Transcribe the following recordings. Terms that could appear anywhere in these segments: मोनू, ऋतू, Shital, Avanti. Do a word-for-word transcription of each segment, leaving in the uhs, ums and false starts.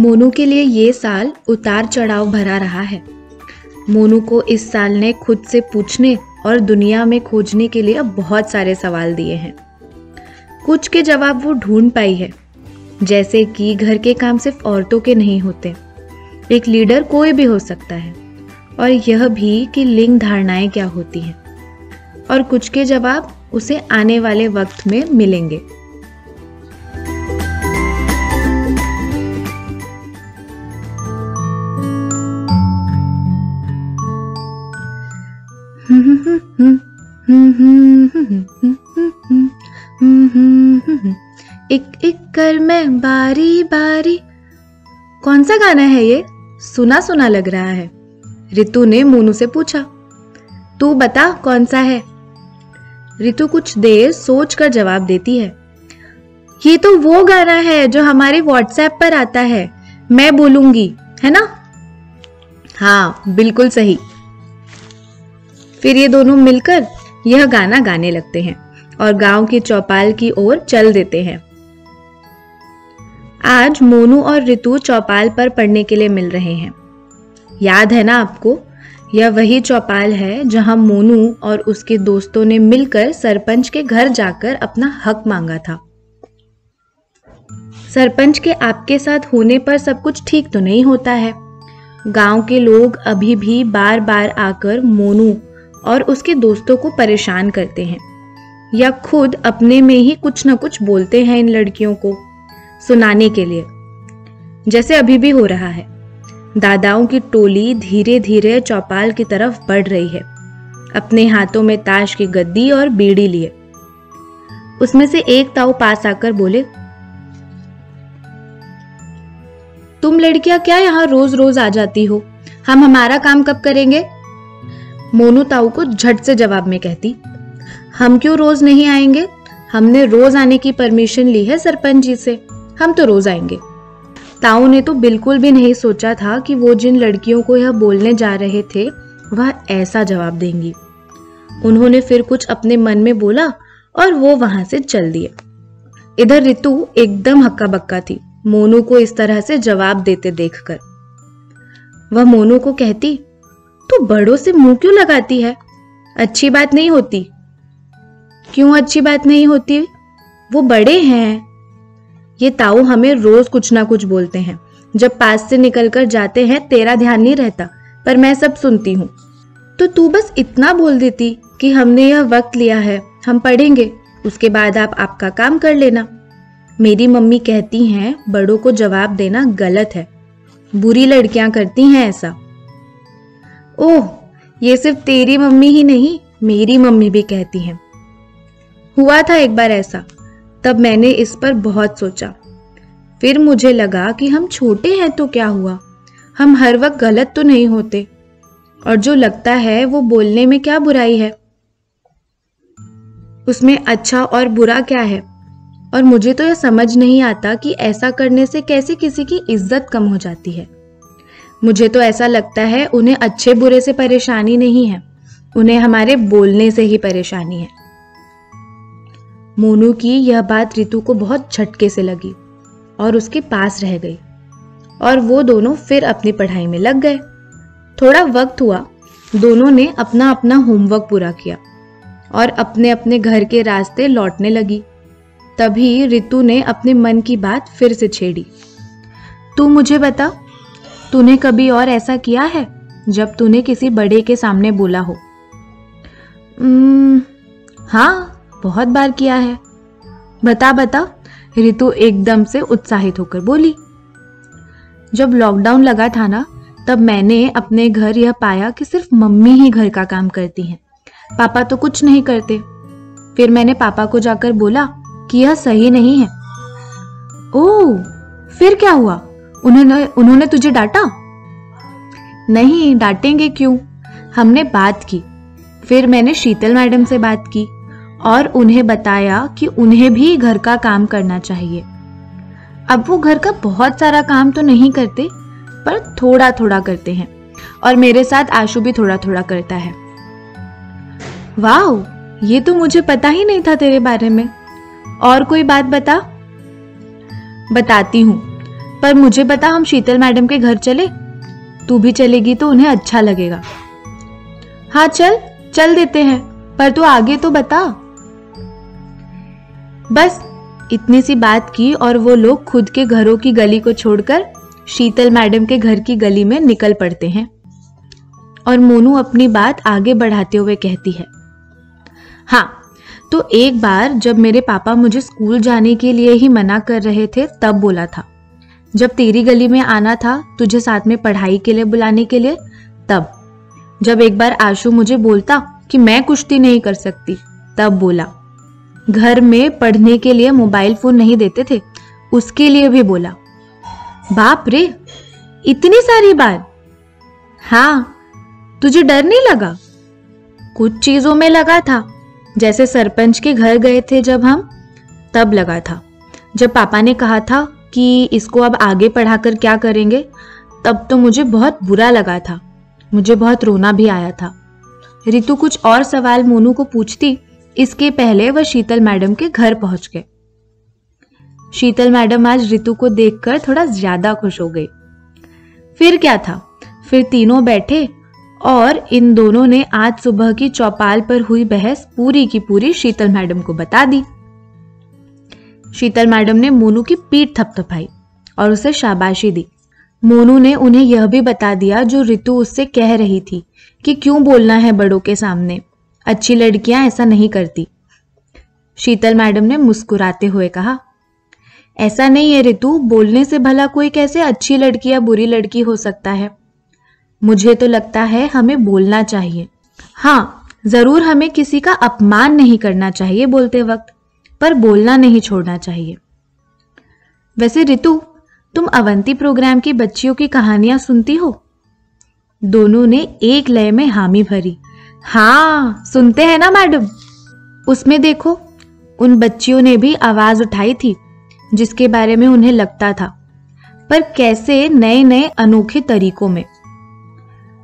मोनू के लिए ये साल उतार चढ़ाव भरा रहा है। मोनू को इस साल ने खुद से पूछने और दुनिया में खोजने के लिए अब बहुत सारे सवाल दिए हैं। कुछ के जवाब वो ढूंढ पाई है, जैसे कि घर के काम सिर्फ औरतों के नहीं होते, एक लीडर कोई भी हो सकता है, और यह भी कि लिंग धारणाएं क्या होती हैं। और कुछ के जवाब उसे आने वाले वक्त में मिलेंगे। एक एक कर मैं बारी बारी, कौन सा गाना है ये? सुना सुना लग रहा है। ऋतू ने मोनू से पूछा, तू बता कौन सा है? ऋतु कुछ देर सोच कर जवाब देती है, ये तो वो गाना है जो हमारे व्हाट्सएप पर आता है, मैं बोलूंगी, है ना? हाँ, बिल्कुल सही। फिर ये दोनों मिलकर यह गाना गाने लगते हैं और गांव की चौपाल की ओर चल देते हैं। आज मोनू और ऋतु चौपाल पर पढ़ने के लिए मिल रहे हैं। याद है ना आपको, यह वही चौपाल है जहां मोनू और उसके दोस्तों ने मिलकर सरपंच के घर जाकर अपना हक मांगा था। सरपंच के आपके साथ होने पर सब कुछ ठीक तो नहीं होता है। गांव के लोग अभी भी बार बार आकर मोनू और उसके दोस्तों को परेशान करते हैं, या खुद अपने में ही कुछ न कुछ बोलते हैं इन लड़कियों को सुनाने के लिए, जैसे अभी भी हो रहा है। दादाओं की टोली धीरे धीरे चौपाल की तरफ बढ़ रही है, अपने हाथों में ताश की गद्दी और बीड़ी लिए। उसमें से एक ताऊ पास आकर बोले, तुम लड़कियां क्या यहाँ रोज रोज आ जाती हो? हम हमारा काम कब करेंगे? मोनू ताऊ को झट से जवाब में कहती, हम क्यों रोज नहीं आएंगे? हमने रोज आने की परमिशन ली है सरपंच जी से, हम तो रोज आएंगे। ताऊ ने तो बिल्कुल भी नहीं सोचा था कि वो जिन लड़कियों को यह बोलने जा रहे थे वह ऐसा जवाब देंगी। उन्होंने फिर कुछ अपने मन में बोला और वो वहां से चल दिए। इधर ऋतु एकदम हक्का बक्का थी मोनू को इस तरह से जवाब देते देखकर। वह मोनू को कहती, तू बड़ों से मुंह क्यों लगाती है? अच्छी बात नहीं होती। क्यों अच्छी बात नहीं होती? वो बड़े हैं। ये ताऊ हमें रोज कुछ ना कुछ बोलते हैं, जब पास से निकलकर जाते हैं तेरा ध्यान नहीं रहता, पर मैं सब सुनती हूँ। तो तू बस इतना बोल देती कि हमने यह वक्त लिया है, हम पढ़ेंगे, उसके बाद आप आपका काम कर लेना। मेरी मम्मी कहती हैं बड़ों को जवाब देना गलत है, बुरी लड़कियां करती हैं ऐसा। ओह, ये सिर्फ तेरी मम्मी ही नहीं, मेरी मम्मी भी कहती हैं। हुआ था एक बार ऐसा, तब मैंने इस पर बहुत सोचा। फिर मुझे लगा कि हम छोटे हैं तो क्या हुआ, हम हर वक्त गलत तो नहीं होते, और जो लगता है वो बोलने में क्या बुराई है? उसमें अच्छा और बुरा क्या है? और मुझे तो यह समझ नहीं आता कि ऐसा करने से कैसे किसी की इज्जत कम हो जाती है। मुझे तो ऐसा लगता है उन्हें अच्छे बुरे से परेशानी नहीं है, उन्हें हमारे बोलने से ही परेशानी है। मोनू की यह बात ऋतु को बहुत झटके से लगी और उसके पास रह गई, और वो दोनों फिर अपनी पढ़ाई में लग गए। थोड़ा वक्त हुआ, दोनों ने अपना अपना होमवर्क पूरा किया और अपने अपने घर के रास्ते लौटने लगी। तभी ऋतु ने अपने मन की बात फिर से छेड़ी, तू मुझे बता, तूने कभी और ऐसा किया है जब तूने किसी बड़े के सामने बोला हो? हाँ, बहुत बार किया है। बता बता, ऋतु एकदम से उत्साहित होकर बोली। जब लॉकडाउन लगा था ना, तब मैंने अपने घर यह पाया कि सिर्फ मम्मी ही घर का काम करती हैं, पापा तो कुछ नहीं करते। फिर मैंने पापा को जाकर बोला कि यह सही नहीं है। ओह, फिर क्या हुआ? उन्होंने उन्होंने तुझे डांटा? नहीं, डांटेंगे क्यों, हमने बात की। फिर मैंने शीतल मैडम से बात की और उन्हें बताया कि उन्हें भी घर का काम करना चाहिए। अब वो घर का बहुत सारा काम तो नहीं करते, पर थोड़ा थोड़ा करते हैं, और मेरे साथ आशु भी थोड़ा थोड़ा करता है। वाह, ये तो मुझे पता ही नहीं था तेरे बारे में। और कोई बात बता। बताती हूँ, पर मुझे बता, हम शीतल मैडम के घर चले, तू भी चलेगी तो उन्हें अच्छा लगेगा। हाँ चल चल देते हैं, पर तू आगे तो बता। बस इतनी सी बात की और वो लोग खुद के घरों की गली को छोड़कर शीतल मैडम के घर की गली में निकल पड़ते हैं। और मोनू अपनी बात आगे बढ़ाते हुए कहती है, हाँ तो एक बार जब मेरे पापा मुझे स्कूल जाने के लिए ही मना कर रहे थे तब बोला था, जब तेरी गली में आना था तुझे साथ में पढ़ाई के लिए बुलाने के लिए, तब जब एक बार आशु मुझे बोलता कि मैं कुश्ती नहीं कर सकती तब बोला, घर में पढ़ने के लिए मोबाइल फोन नहीं देते थे उसके लिए भी बोला। बाप रे, इतनी सारी बात। हाँ, तुझे डर नहीं लगा? कुछ चीजों में लगा था, जैसे सरपंच के घर गए थे जब हम, तब लगा था, जब पापा ने कहा था कि इसको अब आगे पढ़ाकर क्या करेंगे, तब तो मुझे बहुत बुरा लगा था, मुझे बहुत रोना भी आया था। ऋतु कुछ और सवाल मोनू को पूछती, इसके पहले वह शीतल मैडम के घर पहुंच गए। शीतल मैडम आज ऋतु को देखकर थोड़ा ज्यादा खुश हो गई। फिर क्या था, फिर तीनों बैठे और इन दोनों ने आज सुबह की चौपाल पर हुई बहस पूरी की पूरी शीतल मैडम को बता दी। शीतल मैडम ने मोनू की पीठ थपथपाई और उसे शाबाशी दी। मोनू ने उन्हें यह भी बता दिया जो ऋतु उससे कह रही थी कि क्यों बोलना है बड़ों के सामने, अच्छी लड़कियां ऐसा नहीं करती। शीतल मैडम ने मुस्कुराते हुए कहा, ऐसा नहीं है ऋतु, बोलने से भला कोई कैसे अच्छी लड़की या बुरी लड़की हो सकता है। मुझे तो लगता है हमें बोलना चाहिए। हाँ जरूर, हमें किसी का अपमान नहीं करना चाहिए बोलते वक्त, पर बोलना नहीं छोड़ना चाहिए। वैसे ऋतु, तुम अवंती प्रोग्राम की बच्चियों की कहानियां सुनती हो? दोनों ने एक लय में हामी भरी। हाँ सुनते हैं ना मैडम। उसमें देखो, उन बच्चियों ने भी आवाज उठाई थी जिसके बारे में उन्हें लगता था, पर कैसे नए नए अनोखे तरीकों में।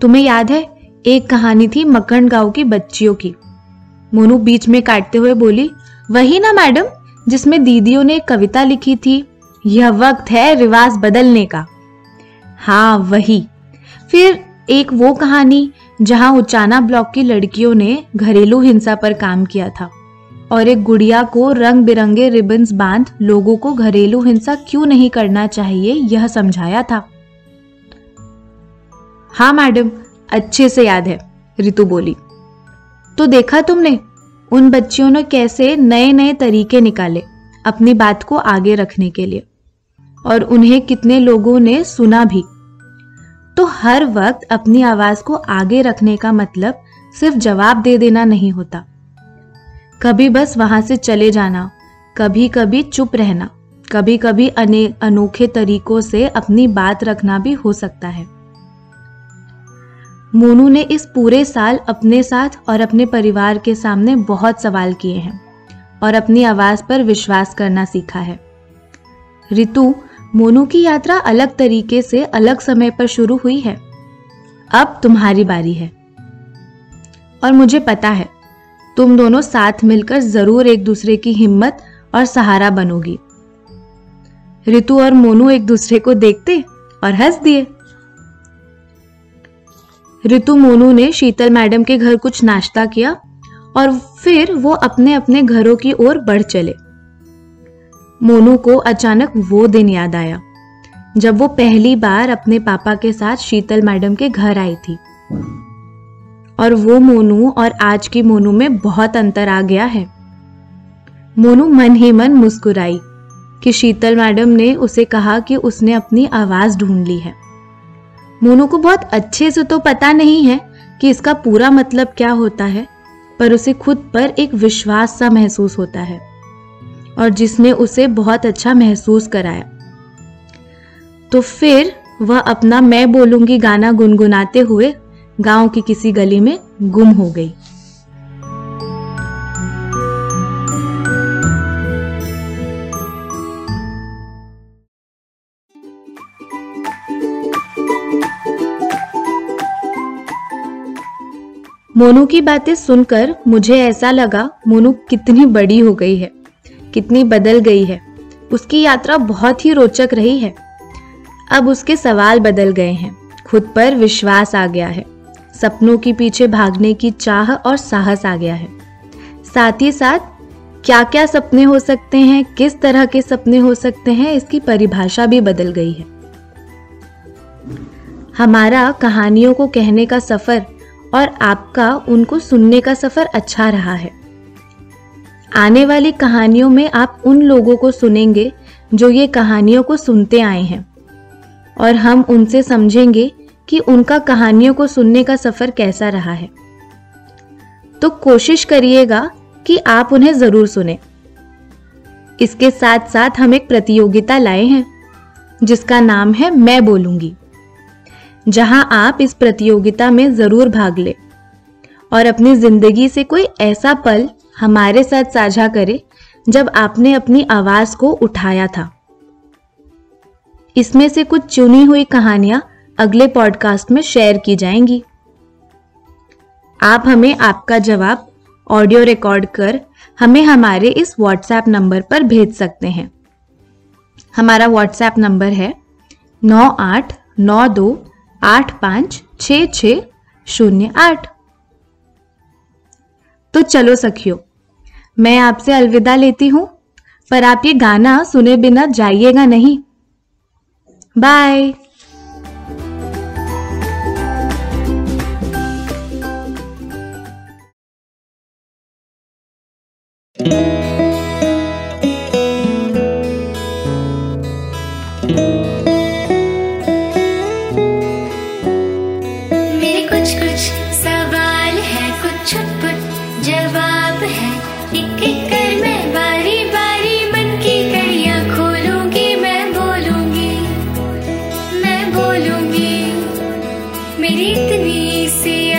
तुम्हें याद है एक कहानी थी मकन गांव की बच्चियों की? मोनू बीच में काटते हुए बोली, वही ना मैडम जिसमें दीदियों ने कविता लिखी थी, यह वक्त है रिवाज बदलने का। हाँ वही। फिर एक वो कहानी जहां उचाना ब्लॉक की लड़कियों ने घरेलू हिंसा पर काम किया था और एक गुड़िया को रंग बिरंगे रिबन्स बांध लोगों को घरेलू हिंसा क्यों नहीं करना चाहिए यह समझाया था। हाँ मैडम, अच्छे से याद है, ऋतु बोली। तो देखा तुमने, उन बच्चियों ने कैसे नए नए तरीके निकाले अपनी बात को आगे रखने के लिए, और उन्हें कितने लोगों ने सुना भी। तो हर वक्त अपनी आवाज को आगे रखने का मतलब सिर्फ जवाब दे देना नहीं होता, कभी बस वहां से चले जाना, कभी कभी चुप रहना, कभी कभी अनोखे तरीकों से अपनी बात रखना भी हो सकता है। मोनू ने इस पूरे साल अपने साथ और अपने परिवार के सामने बहुत सवाल किए हैं और अपनी आवाज पर विश्वास करना सीखा है। ऋतु, मोनू की यात्रा अलग तरीके से अलग समय पर शुरू हुई है, अब तुम्हारी बारी है। और मुझे पता है तुम दोनों साथ मिलकर जरूर एक दूसरे की हिम्मत और सहारा बनोगी। ऋतु और मोनू एक दूसरे को देखते और हंस दिए। ऋतु मोनू ने शीतल मैडम के घर कुछ नाश्ता किया और फिर वो अपने अपने घरों की ओर बढ़ चले। मोनू को अचानक वो दिन याद आया जब वो पहली बार अपने पापा के साथ शीतल मैडम के घर आई थी, और वो मोनू और आज की मोनू में बहुत अंतर आ गया है। मोनू मन ही मन मुस्कुराई कि शीतल मैडम ने उसे कहा कि उसने अपनी आवाज ढूंढ ली है। मोनू को बहुत अच्छे से तो पता नहीं है कि इसका पूरा मतलब क्या होता है, पर उसे खुद पर एक विश्वास सा महसूस होता है और जिसने उसे बहुत अच्छा महसूस कराया। तो फिर वह अपना मैं बोलूंगी गाना गुनगुनाते हुए गांव की किसी गली में गुम हो गई। मोनू की बातें सुनकर मुझे ऐसा लगा मोनू कितनी बड़ी हो गई है, कितनी बदल गई है। उसकी यात्रा बहुत ही रोचक रही है। अब उसके सवाल बदल गए हैं, खुद पर विश्वास आ गया है, सपनों के पीछे भागने की चाह और साहस आ गया है। साथ ही साथ क्या क्या सपने हो सकते हैं, किस तरह के सपने हो सकते हैं, इसकी परिभाषा भी बदल गई है। हमारा कहानियों को कहने का सफर और आपका उनको सुनने का सफर अच्छा रहा है। आने वाली कहानियों में आप उन लोगों को सुनेंगे जो ये कहानियों को सुनते आए हैं, और हम उनसे समझेंगे कि उनका कहानियों को सुनने का सफर कैसा रहा है। तो कोशिश करिएगा कि आप उन्हें जरूर सुने। इसके साथ साथ हम एक प्रतियोगिता लाए हैं जिसका नाम है मैं बोलूंगी, जहां आप इस प्रतियोगिता में जरूर भाग लें और अपनी जिंदगी से कोई ऐसा पल हमारे साथ साझा करें जब आपने अपनी आवाज को उठाया था। इसमें से कुछ चुनी हुई कहानियां अगले पॉडकास्ट में शेयर की जाएंगी। आप हमें आपका जवाब ऑडियो रिकॉर्ड कर हमें हमारे इस व्हाट्सएप नंबर पर भेज सकते हैं। हमारा व्हाट्सएप नंबर है नौ आठ नौ दो आठ पाँच छः छः शून्य आठ। तो चलो सखियों, मैं आपसे अलविदा लेती हूँ, पर आप ये गाना सुने बिना जाइएगा नहीं। बाय। मेरी इतनी सी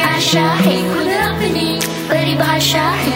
आशा है, खुद अपनी परिभाषा है।